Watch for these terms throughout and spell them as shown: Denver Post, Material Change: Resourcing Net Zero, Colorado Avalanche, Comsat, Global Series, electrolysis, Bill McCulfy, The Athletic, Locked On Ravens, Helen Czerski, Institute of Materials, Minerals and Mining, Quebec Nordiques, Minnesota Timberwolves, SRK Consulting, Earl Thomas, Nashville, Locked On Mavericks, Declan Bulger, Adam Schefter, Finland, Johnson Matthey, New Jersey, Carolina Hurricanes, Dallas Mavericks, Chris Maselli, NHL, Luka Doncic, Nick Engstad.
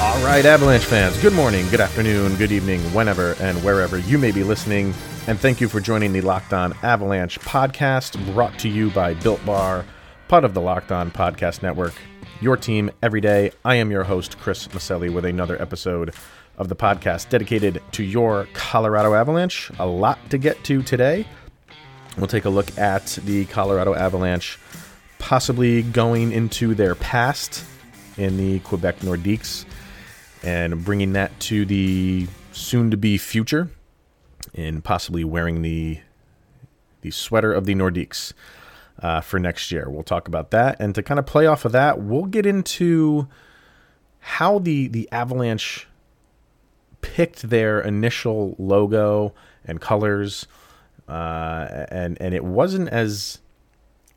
All right, Avalanche fans, good morning, good afternoon, good evening, whenever and wherever you may be listening, and thank you for joining the Locked On Avalanche podcast, brought to you by Built Bar, part of the Locked On Podcast Network, your team every day. I am your host, Chris Maselli, with another episode of the podcast dedicated to your Colorado Avalanche. A lot to get to today. We'll take a look at the Colorado Avalanche possibly going into their past in the Quebec Nordiques, and bringing that to the soon-to-be future, and possibly wearing the sweater of the Nordiques for next year. We'll talk about that. And to kind of play off of that, we'll get into how the Avalanche picked their initial logo and colors, and it wasn't as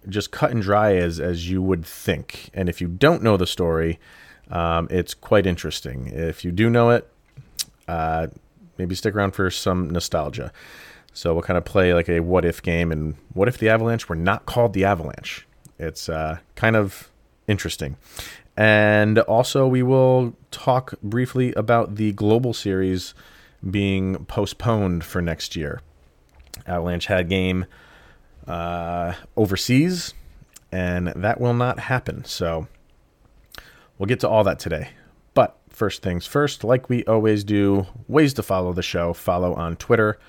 just cut and dry as you would think. And if you don't know the story, it's quite interesting. If you do know it, maybe stick around for some nostalgia. So we'll kind of play like a what-if game, and what if the Avalanche were not called the Avalanche? It's kind of interesting. And also we will talk briefly about the Global Series being postponed for next year. Avalanche had a game overseas, and that will not happen, so we'll get to all that today. But first things first, like we always do, ways to follow the show. Follow on Twitter.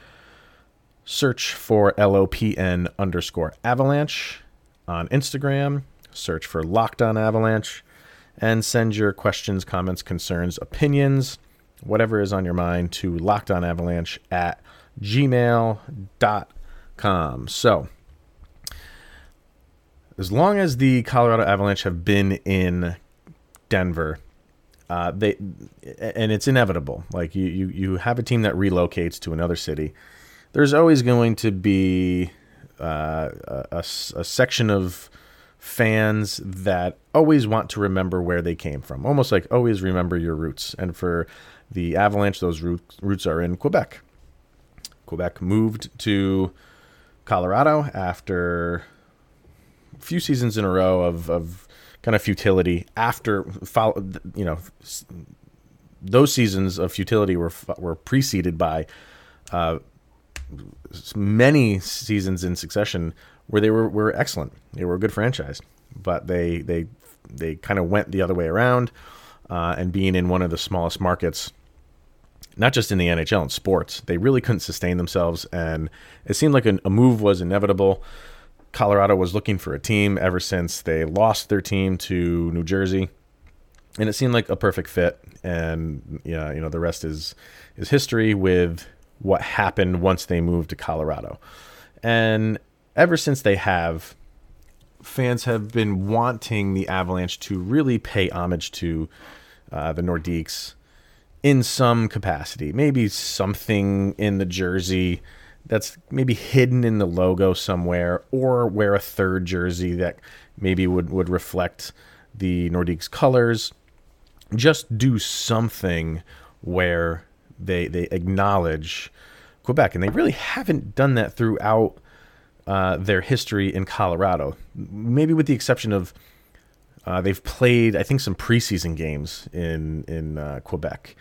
Search for LOPN_Avalanche. On Instagram, search for Locked On Avalanche. And send your questions, comments, concerns, opinions, whatever is on your mind, to LockedOnAvalanche@gmail.com. So, as long as the Colorado Avalanche have been in Denver, and it's inevitable. Like you have a team that relocates to another city. There's always going to be a section of fans that always want to remember where they came from. Almost like always remember your roots. And for the Avalanche, those roots are in Quebec. Quebec moved to Colorado after a few seasons in a row of kind of futility. After, you know, those seasons of futility were preceded by many seasons in succession where they were excellent. They were a good franchise, but they kind of went the other way around. And being in one of the smallest markets, not just in the NHL and sports, they really couldn't sustain themselves, and it seemed like a move was inevitable. Colorado was looking for a team ever since they lost their team to New Jersey, and it seemed like a perfect fit. And yeah, you know, the rest is history with what happened once they moved to Colorado. And ever since they have, fans have been wanting the Avalanche to really pay homage to the Nordiques in some capacity. Maybe something in the jersey that's maybe hidden in the logo somewhere, or wear a third jersey that maybe would reflect the Nordiques colors. Just do something where they acknowledge Quebec. And they really haven't done that throughout their history in Colorado. Maybe with the exception of they've played, I think, some preseason games in Quebec.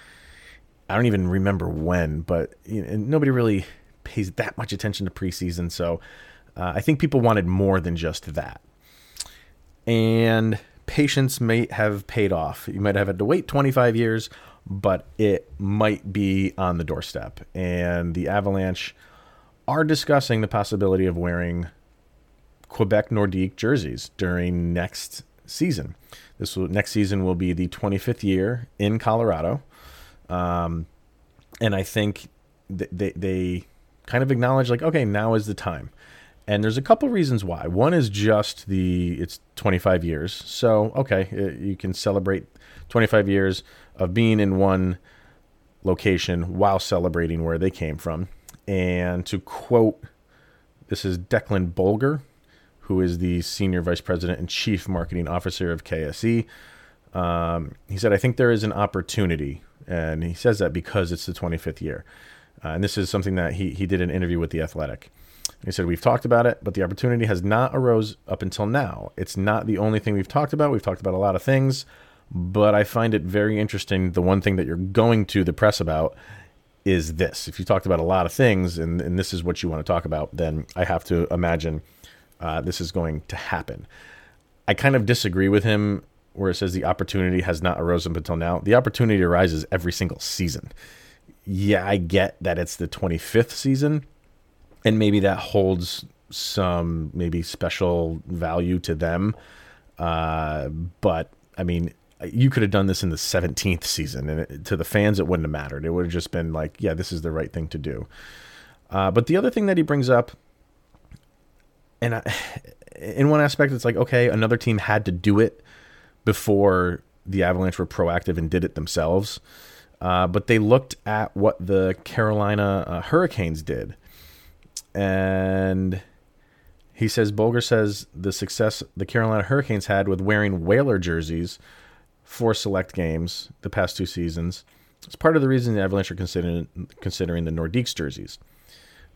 I don't even remember when, but you know, nobody really pays that much attention to preseason, so I think people wanted more than just that. And patience may have paid off. You might have had to wait 25 years, but it might be on the doorstep. And the Avalanche are discussing the possibility of wearing Quebec Nordique jerseys during next season. Next season will be the 25th year in Colorado. And I think they kind of acknowledge, like, okay, now is the time. And there's a couple reasons why. One is just it's 25 years. So, okay, you can celebrate 25 years of being in one location while celebrating where they came from. And to quote, this is Declan Bulger, who is the Senior Vice President and Chief Marketing Officer of KSE. He said, "I think there is an opportunity." And he says that because it's the 25th year. And this is something that he did in an interview with The Athletic. He said, "We've talked about it, but the opportunity has not arose up until now. It's not the only thing we've talked about. We've talked about a lot of things, but I find it very interesting. The one thing that you're going to the press about is this. If you talked about a lot of things and this is what you want to talk about, then I have to imagine this is going to happen." I kind of disagree with him where it says the opportunity has not arose up until now. The opportunity arises every single season. Yeah, I get that it's the 25th season, and maybe that holds some maybe special value to them. But, I mean, you could have done this in the 17th season, and to the fans, it wouldn't have mattered. It would have just been like, yeah, this is the right thing to do. But the other thing that he brings up, and in one aspect, it's like, okay, another team had to do it before the Avalanche were proactive and did it themselves. But they looked at what the Carolina Hurricanes did. And he says, Bulger says, the success the Carolina Hurricanes had with wearing Whaler jerseys for select games the past two seasons is part of the reason the Avalanche are considering the Nordiques jerseys.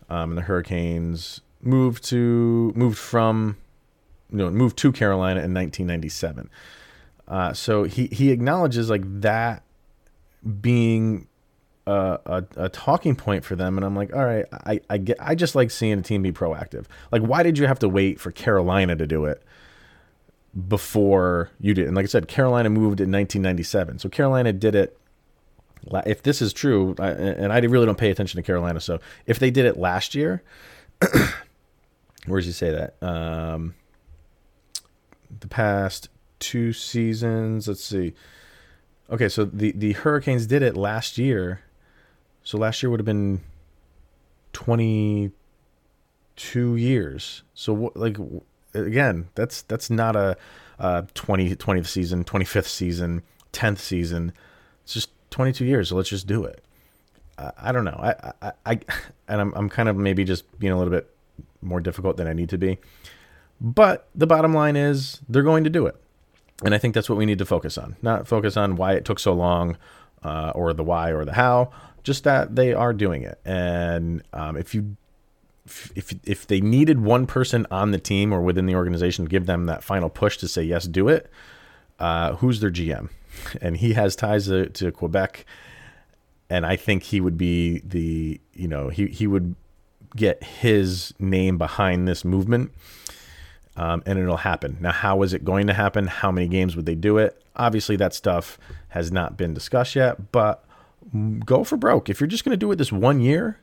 And the Hurricanes moved to Carolina in 1997. So he acknowledges like that being a talking point for them. And I'm like, all right, I just like seeing a team be proactive. Like, why did you have to wait for Carolina to do it before you did? And like I said, Carolina moved in 1997. So Carolina did it. If this is true, and I really don't pay attention to Carolina. So if they did it last year, where does he say that? The past two seasons, let's see. Okay, so the Hurricanes did it last year. So last year would have been 22 years. So like again, that's not a 20th season, 25th season, 10th season. It's just 22 years. So let's just do it. I don't know. I'm kind of maybe just being a little bit more difficult than I need to be. But the bottom line is they're going to do it. And I think that's what we need to focus on. Not focus on why it took so long or the why or the how, just that they are doing it. And if they needed one person on the team or within the organization to give them that final push to say, yes, do it, who's their GM? And he has ties to Quebec. And I think he would be he would get his name behind this movement. And it'll happen. Now, how is it going to happen? How many games would they do it? Obviously, that stuff has not been discussed yet, but go for broke. If you're just going to do it this one year,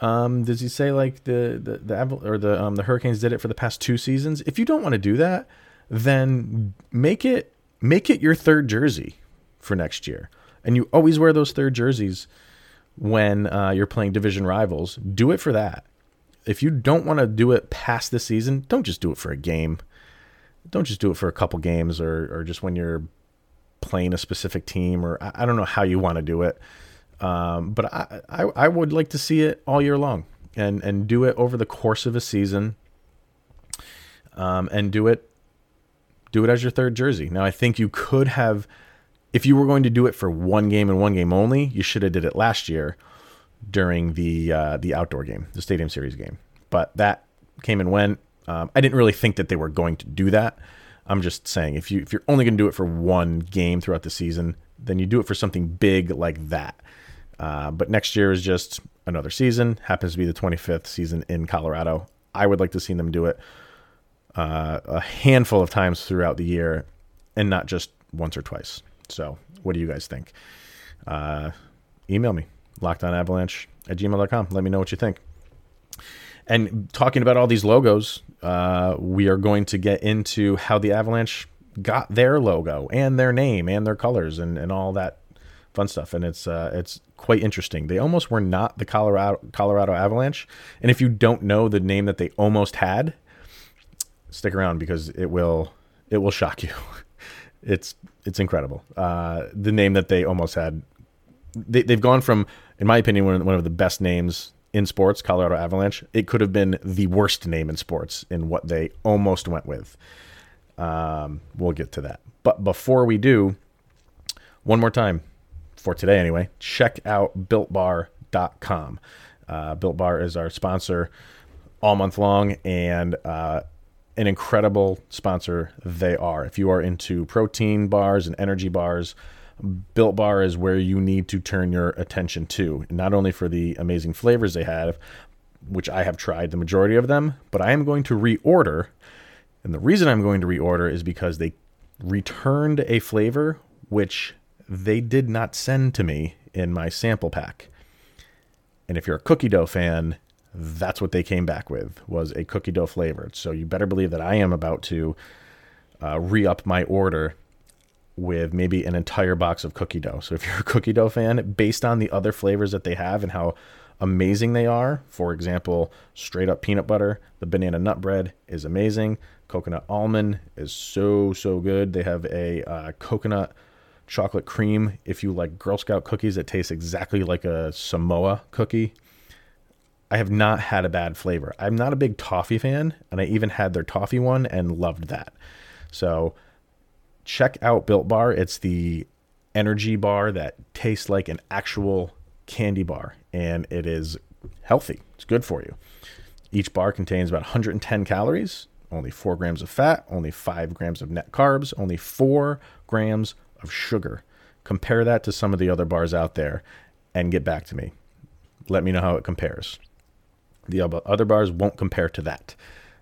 does he say like the Hurricanes did it for the past two seasons? If you don't want to do that, then make it your third jersey for next year. And you always wear those third jerseys when you're playing division rivals. Do it for that. If you don't want to do it past this season, don't just do it for a game. Don't just do it for a couple games or just when you're playing a specific team or I don't know how you want to do it. But I would like to see it all year long and do it over the course of a season and do it as your third jersey. Now, I think you could have, if you were going to do it for one game and one game only, you should have did it last year during the outdoor game, the Stadium Series game. But that came and went. I didn't really think that they were going to do that. I'm just saying if you're only going to do it for one game throughout the season, then you do it for something big like that. But next year is just another season. Happens to be the 25th season in Colorado. I would like to see them do it a handful of times throughout the year and not just once or twice. So what do you guys think? Email me. LockedOnAvalanche@gmail.com. Let me know what you think. And talking about all these logos, we are going to get into how the Avalanche got their logo and their name and their colors and all that fun stuff. And it's quite interesting. They almost were not the Colorado Avalanche. And if you don't know the name that they almost had, stick around because it will shock you. It's incredible. The name that they almost had they've gone from, in my opinion, one of the best names in sports, Colorado Avalanche. It could have been the worst name in sports in what they almost went with. We'll get to that. But before we do, one more time, for today anyway, check out BuiltBar.com. Built Bar is our sponsor all month long, and an incredible sponsor they are. If you are into protein bars and energy bars, Built Bar is where you need to turn your attention to, not only for the amazing flavors they have, which I have tried the majority of them, but I am going to reorder. And the reason I'm going to reorder is because they returned a flavor which they did not send to me in my sample pack. And if you're a cookie dough fan, that's what they came back with, was a cookie dough flavored. So you better believe that I am about to re-up my order with maybe an entire box of cookie dough. So if you're a cookie dough fan, based on the other flavors that they have and how amazing they are, for example, straight up peanut butter, the banana nut bread is amazing. Coconut almond is so, so good. They have a coconut chocolate cream. If you like Girl Scout cookies, it tastes exactly like a Samoa cookie. I have not had a bad flavor. I'm not a big toffee fan, and I even had their toffee one and loved that. So check out Built Bar. It's the energy bar that tastes like an actual candy bar, and it is healthy. It's good for you. Each bar contains about 110 calories, only 4 grams of fat, only 5 grams of net carbs, only 4 grams of sugar. Compare that to some of the other bars out there and get back to me. Let me know how it compares. The other bars won't compare to that.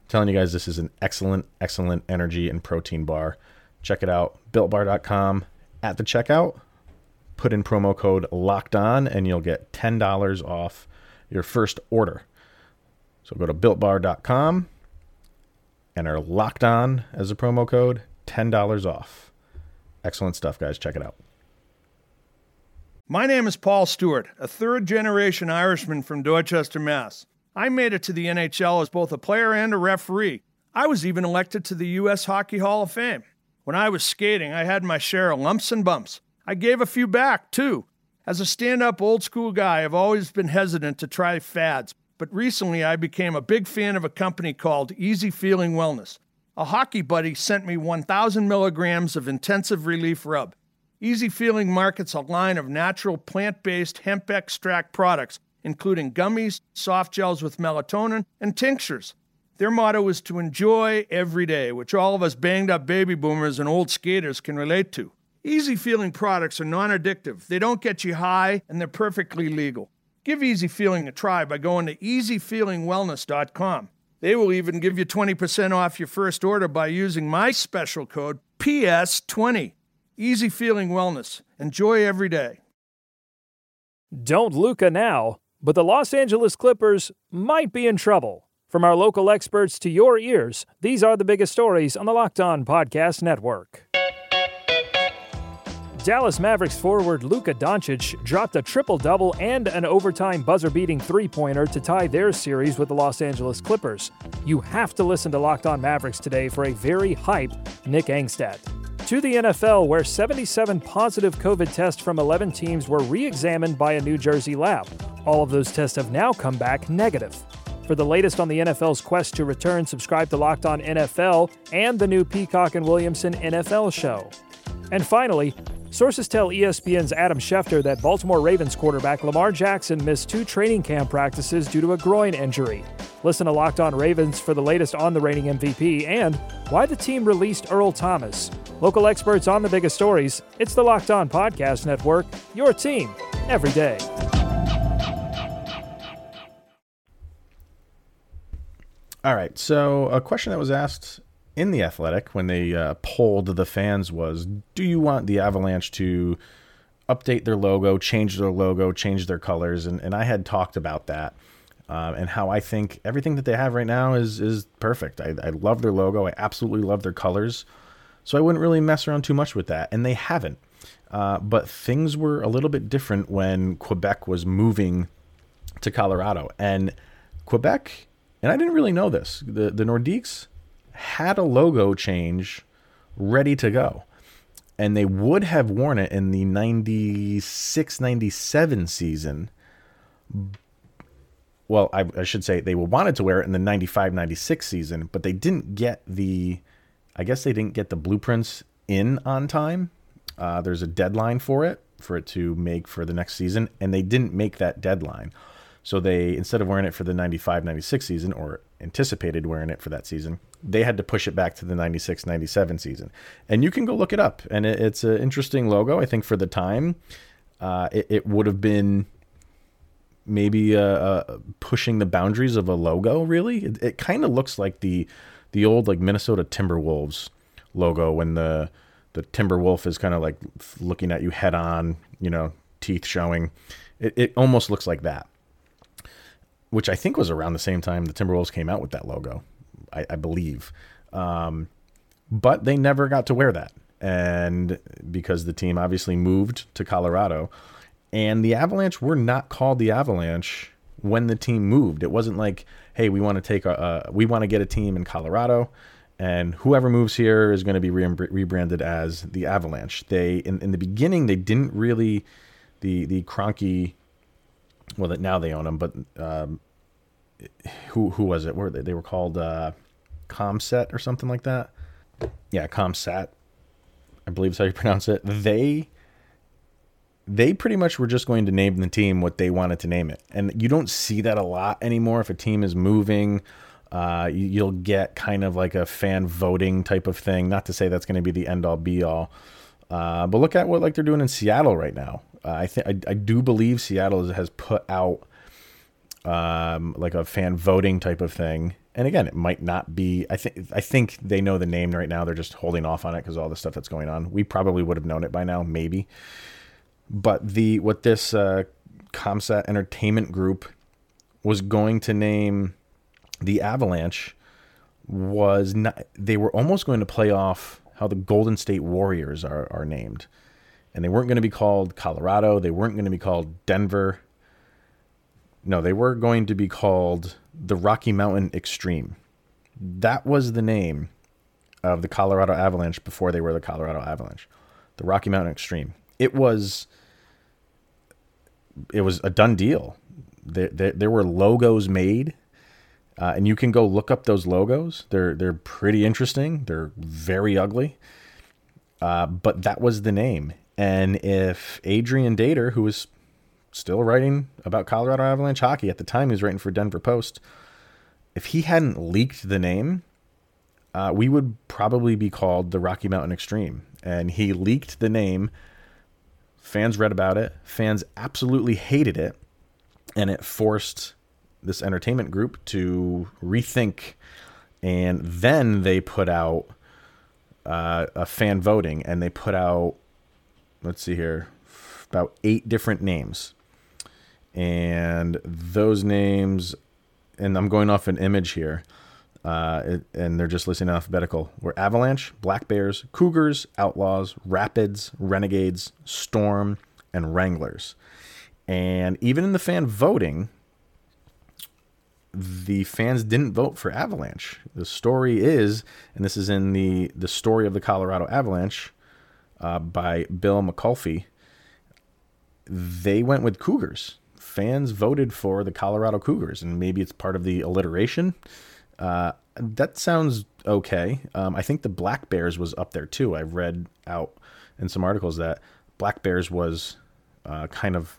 I'm telling you guys, this is an excellent, excellent energy and protein bar. Check it out, BuiltBar.com. At the checkout, put in promo code LOCKEDON and you'll get $10 off your first order. So go to BuiltBar.com, enter Locked On as a promo code, $10 off. Excellent stuff, guys. Check it out. My name is Paul Stewart, a third-generation Irishman from Dorchester, Mass. I made it to the NHL as both a player and a referee. I was even elected to the U.S. Hockey Hall of Fame. When I was skating, I had my share of lumps and bumps. I gave a few back, too. As a stand-up old-school guy, I've always been hesitant to try fads, but recently I became a big fan of a company called Easy Feeling Wellness. A hockey buddy sent me 1,000 milligrams of intensive relief rub. Easy Feeling markets a line of natural plant-based hemp extract products, including gummies, soft gels with melatonin, and tinctures. Their motto is to enjoy every day, which all of us banged-up baby boomers and old skaters can relate to. Easy Feeling products are non-addictive, they don't get you high, and they're perfectly legal. Give Easy Feeling a try by going to easyfeelingwellness.com. They will even give you 20% off your first order by using my special code PS20. Easy Feeling Wellness. Enjoy every day. Don't Luka now, but the Los Angeles Clippers might be in trouble. From our local experts to your ears, these are the biggest stories on the Locked On Podcast Network. Dallas Mavericks forward Luka Doncic dropped a triple-double and an overtime buzzer-beating three-pointer to tie their series with the Los Angeles Clippers. You have to listen to Locked On Mavericks today for a very hype Nick Engstad. To the NFL, where 77 positive COVID tests from 11 teams were re-examined by a New Jersey lab. All of those tests have now come back negative. For the latest on the NFL's quest to return, subscribe to Locked On NFL and the new Peacock and Williamson NFL show. And finally, sources tell ESPN's Adam Schefter that Baltimore Ravens quarterback Lamar Jackson missed 2 training camp practices due to a groin injury. Listen to Locked On Ravens for the latest on the reigning MVP and why the team released Earl Thomas. Local experts on the biggest stories. It's the Locked On Podcast Network, your team every day. All right, so a question that was asked in The Athletic when they polled the fans was, do you want the Avalanche to update their logo, change their colors? And I had talked about that and how I think everything that they have right now is perfect. I love their logo. I absolutely love their colors. So I wouldn't really mess around too much with that, and they haven't. But things were a little bit different when Quebec was moving to Colorado. And Quebec, and I didn't really know this, the Nordiques had a logo change ready to go. and they would have worn it in the 96-97 season. Well, I should say they wanted to wear it in the 95-96 season, but they didn't get the blueprints in on time. There's a deadline for it to make for the next season, and they didn't make that deadline. So they, instead of wearing it for the 95-96 season, or anticipated wearing it for that season, they had to push it back to the 96-97 season. And you can go look it up, and it's an interesting logo. I think for the time, it would have been maybe pushing the boundaries of a logo, really. It kind of looks like the old like Minnesota Timberwolves logo, when the Timberwolf is kind of like looking at you head on, teeth showing. It almost looks like that, which I think was around the same time the Timberwolves came out with that logo, I believe. But they never got to wear that, and because the team obviously moved to Colorado, and the Avalanche were not called the Avalanche when the team moved. It wasn't like, hey, we want to get a team in Colorado, and whoever moves here is going to be rebranded as the Avalanche. They in the beginning, they didn't really the Kroenke. Well, that now they own them, but who was it? Were they were called Comsat or something like that? Yeah, Comsat, I believe is how you pronounce it. They pretty much were just going to name the team what they wanted to name it, and you don't see that a lot anymore. If a team is moving, you'll get kind of like a fan voting type of thing. Not to say that's going to be the end all be all, but look at what they're doing in Seattle right now. I do believe Seattle has put out like a fan voting type of thing. And again, it might not be. I think they know the name right now. They're just holding off on it because all the stuff that's going on. We probably would have known it by now, maybe. But what this Comsat Entertainment Group was going to name the Avalanche was not. They were almost going to play off how the Golden State Warriors are named. And they weren't going to be called Colorado. They weren't going to be called Denver. No, they were going to be called the Rocky Mountain Extreme. That was the name of the Colorado Avalanche before they were the Colorado Avalanche. The Rocky Mountain Extreme. It was a done deal. There were logos made. And you can go look up those logos. They're pretty interesting. They're very ugly. But that was the name. And if Adrian Dater, who was still writing about Colorado Avalanche hockey at the time, he was writing for Denver Post, if he hadn't leaked the name, we would probably be called the Rocky Mountain Extreme. And he leaked the name. Fans read about it. Fans absolutely hated it. And it forced this entertainment group to rethink. And then they put out a fan voting, and they put out, let's see here, about 8 different names. And those names, and I'm going off an image here, and they're just listing alphabetical, were Avalanche, Black Bears, Cougars, Outlaws, Rapids, Renegades, Storm, and Wranglers. And even in the fan voting, the fans didn't vote for Avalanche. The story is, and this is in the story of the Colorado Avalanche, by Bill McCulfy, they went with Cougars. Fans voted for the Colorado Cougars, and maybe it's part of the alliteration. That sounds okay. I think the Black Bears was up there too. I've read out in some articles that Black Bears was kind of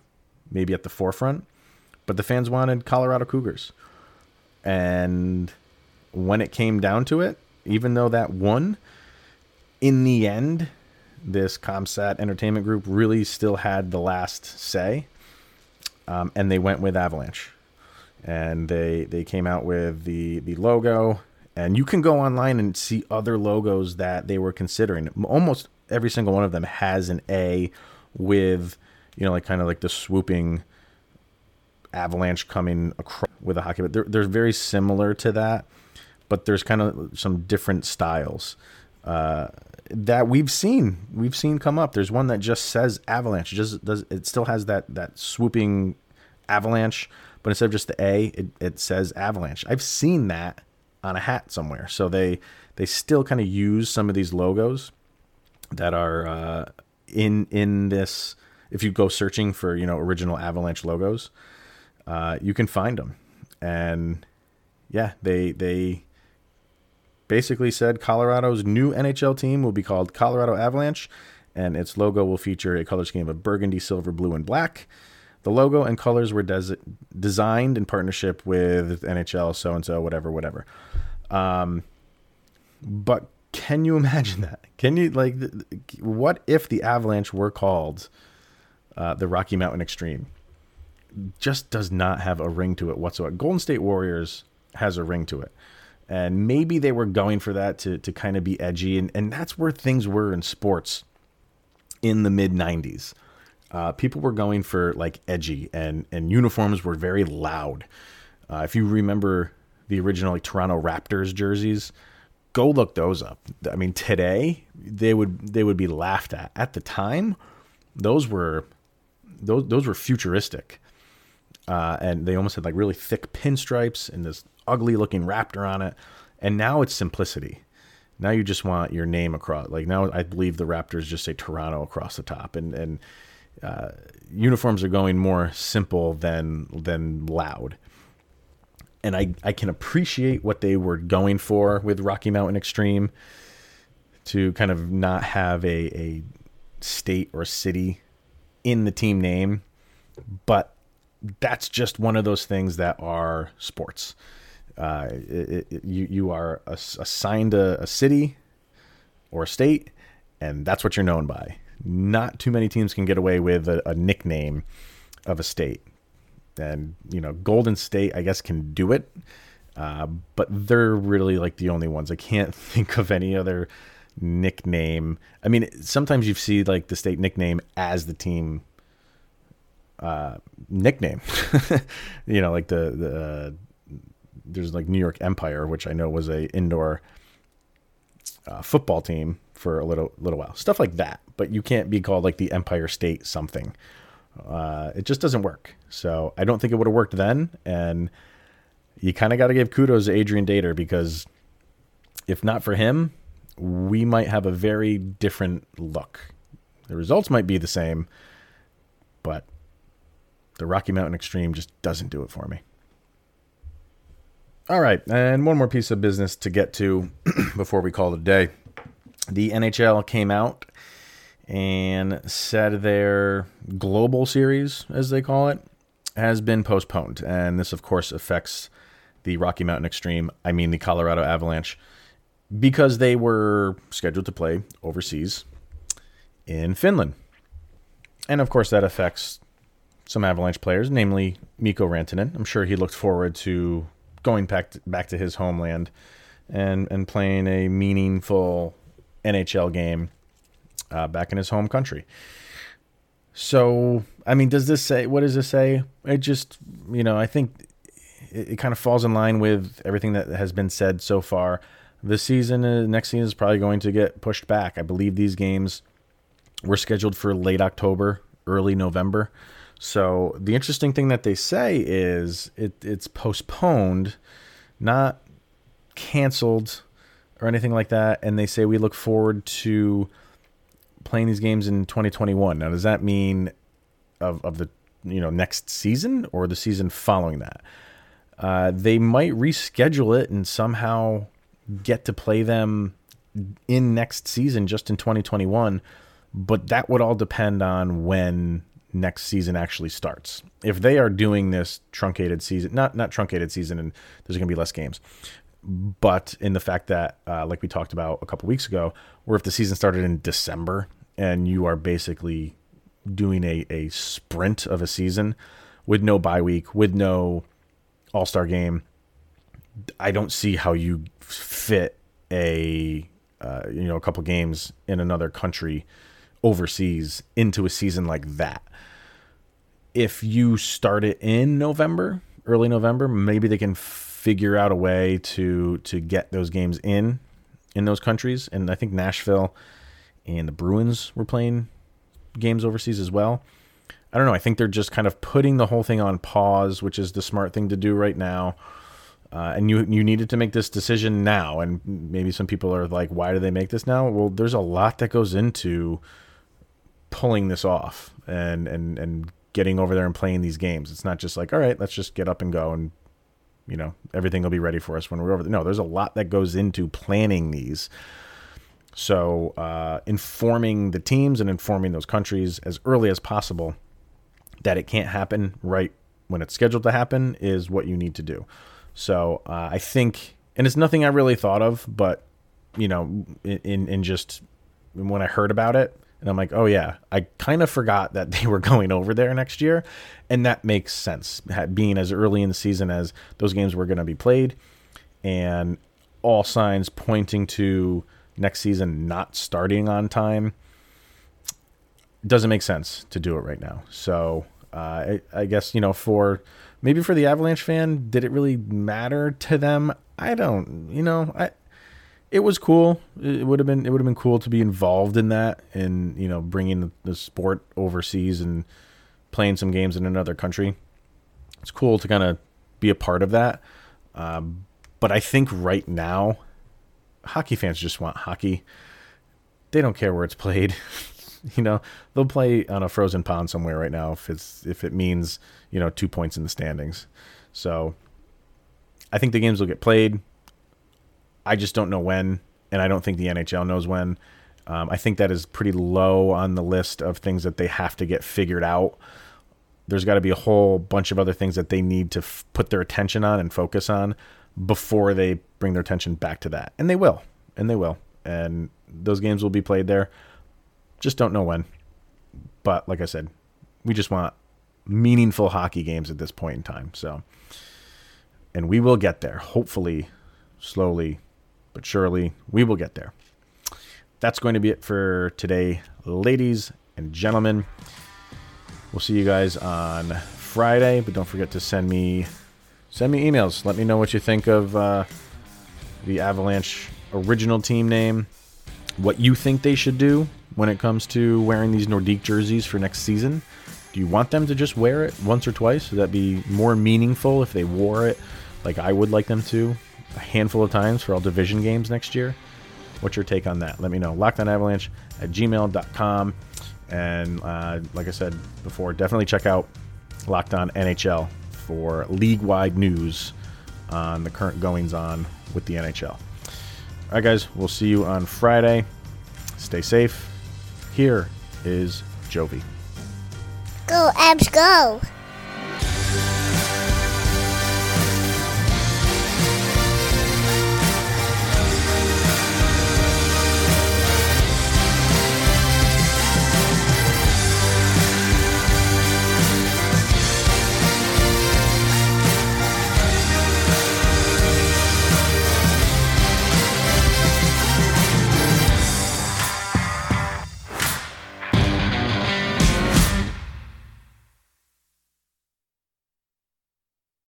maybe at the forefront, but the fans wanted Colorado Cougars. And when it came down to it, even though that won, in the end, this Comsat Entertainment Group really still had the last say, and they went with Avalanche, and they came out with the logo. And you can go online and see other logos that they were considering. Almost every single one of them has an A with, like kind of like the swooping avalanche coming across with a hockey, but they're very similar to that, but there's kind of some different styles that we've seen come up. There's one that just says Avalanche. It still has that swooping avalanche, but instead of just the A, it says Avalanche. I've seen that on a hat somewhere. So they still kind of use some of these logos that are in this. If you go searching for, you know, original Avalanche logos, you can find them. And yeah, they basically said Colorado's new NHL team will be called Colorado Avalanche, and its logo will feature a color scheme of burgundy, silver, blue, and black. The logo and colors were designed in partnership with NHL, so-and-so, whatever. But can you imagine that? Can you, like, what if the Avalanche were called the Rocky Mountain Extreme? Just does not have a ring to it whatsoever. Golden State Warriors has a ring to it. And maybe they were going for that to kind of be edgy. And that's where things were in sports in the mid-90s. People were going for, like, edgy, and uniforms were very loud. If you remember the original, like, Toronto Raptors jerseys, go look those up. I mean, today they would be laughed at. At the time, those were futuristic, and they almost had, like, really thick pinstripes and this ugly looking raptor on it. And now it's simplicity. Now you just want your name across. Like, now I believe the Raptors just say Toronto across the top, and uniforms are going more simple than loud. And I can appreciate what they were going for with Rocky Mountain Extreme, to kind of not have a state or city in the team name. But that's just one of those things that are sports. You are assigned a city or a state, and that's what you're known by. Not too many teams can get away with a nickname of a state. And, you know, Golden State, I guess, can do it, but they're really, like, the only ones. I can't think of any other nickname. I mean, sometimes you see, like, the state nickname as the team nickname. You know, like the there's, like, New York Empire, which I know was a indoor football team for a little while. Stuff like that. But you can't be called, like, the Empire State something. It just doesn't work. So I don't think it would have worked then. And you kind of got to give kudos to Adrian Dater, because if not for him, we might have a very different look. The results might be the same, but the Rocky Mountain Extreme just doesn't do it for me. All right. And one more piece of business to get to before we call it a day. The NHL came out and said their global series, as they call it, has been postponed. And this, of course, affects the Rocky Mountain Extreme, I mean the Colorado Avalanche, because they were scheduled to play overseas in Finland. And, of course, that affects some Avalanche players, namely Mikko Rantanen. I'm sure he looked forward to going back to his homeland and playing a meaningful NHL game back in his home country. So, I mean, what does this say? It just, you know, I think it kind of falls in line with everything that has been said so far. Next season is probably going to get pushed back. I believe these games were scheduled for late October, early November. So the interesting thing that they say is it's postponed, not canceled or anything like that. And they say we look forward to playing these games in 2021. Now, does that mean of the, you know, next season or the season following that? They might reschedule it and somehow get to play them in next season, just in 2021. But that would all depend on when next season actually starts. If they are doing this truncated season, not truncated season, and there's going to be less games, but in the fact that, like we talked about a couple weeks ago, where if the season started in December and you are basically doing a sprint of a season with no bye week, with no all-star game, I don't see how you fit a couple games in another country overseas into a season like that. If you start it in November, early November, maybe they can figure out a way to get those games in those countries. And I think Nashville and the Bruins were playing games overseas as well. I don't know. I think they're just kind of putting the whole thing on pause, which is the smart thing to do right now. And you needed to make this decision now. And maybe some people are like, why do they make this now? Well, there's a lot that goes into pulling this off and getting over there and playing these games. It's not just like, all right, let's just get up and go and, you know, everything will be ready for us when we're over there. No, there's a lot that goes into planning these. So informing the teams and informing those countries as early as possible that it can't happen right when it's scheduled to happen is what you need to do. So I think, and it's nothing I really thought of, but, you know, in when I heard about it, and I'm like, oh, yeah, I kind of forgot that they were going over there next year. And that makes sense, being as early in the season as those games were going to be played. And all signs pointing to next season not starting on time. It doesn't make sense to do it right now. So I guess, you know, maybe for the Avalanche fan, did it really matter to them? I don't, you know, it was cool. It would have been cool to be involved in that and, you know, bringing the sport overseas and playing some games in another country. It's cool to kind of be a part of that. But I think right now, hockey fans just want hockey. They don't care where it's played. You know, they'll play on a frozen pond somewhere right now if it means, you know, 2 points in the standings. So I think the games will get played. I just don't know when, and I don't think the NHL knows when. I think that is pretty low on the list of things that they have to get figured out. There's got to be a whole bunch of other things that they need to put their attention on and focus on before they bring their attention back to that. And they will. And they will. And those games will be played there. Just don't know when. But like I said, we just want meaningful hockey games at this point in time. So, and we will get there. Hopefully, slowly but surely, we will get there. That's going to be it for today, ladies and gentlemen. We'll see you guys on Friday. But don't forget to send me emails. Let me know what you think of the Avalanche original team name, what you think they should do when it comes to wearing these Nordique jerseys for next season. Do you want them to just wear it once or twice? Would that be more meaningful if they wore it like I would like them to a handful of times for all division games next year? What's your take on that? Let me know. LockedOnAvalanche@gmail.com. And like I said before, definitely check out Locked On NHL for league-wide news on the current goings-on with the NHL. All right, guys, we'll see you on Friday. Stay safe. Here is Jovi. Go, Abs, go!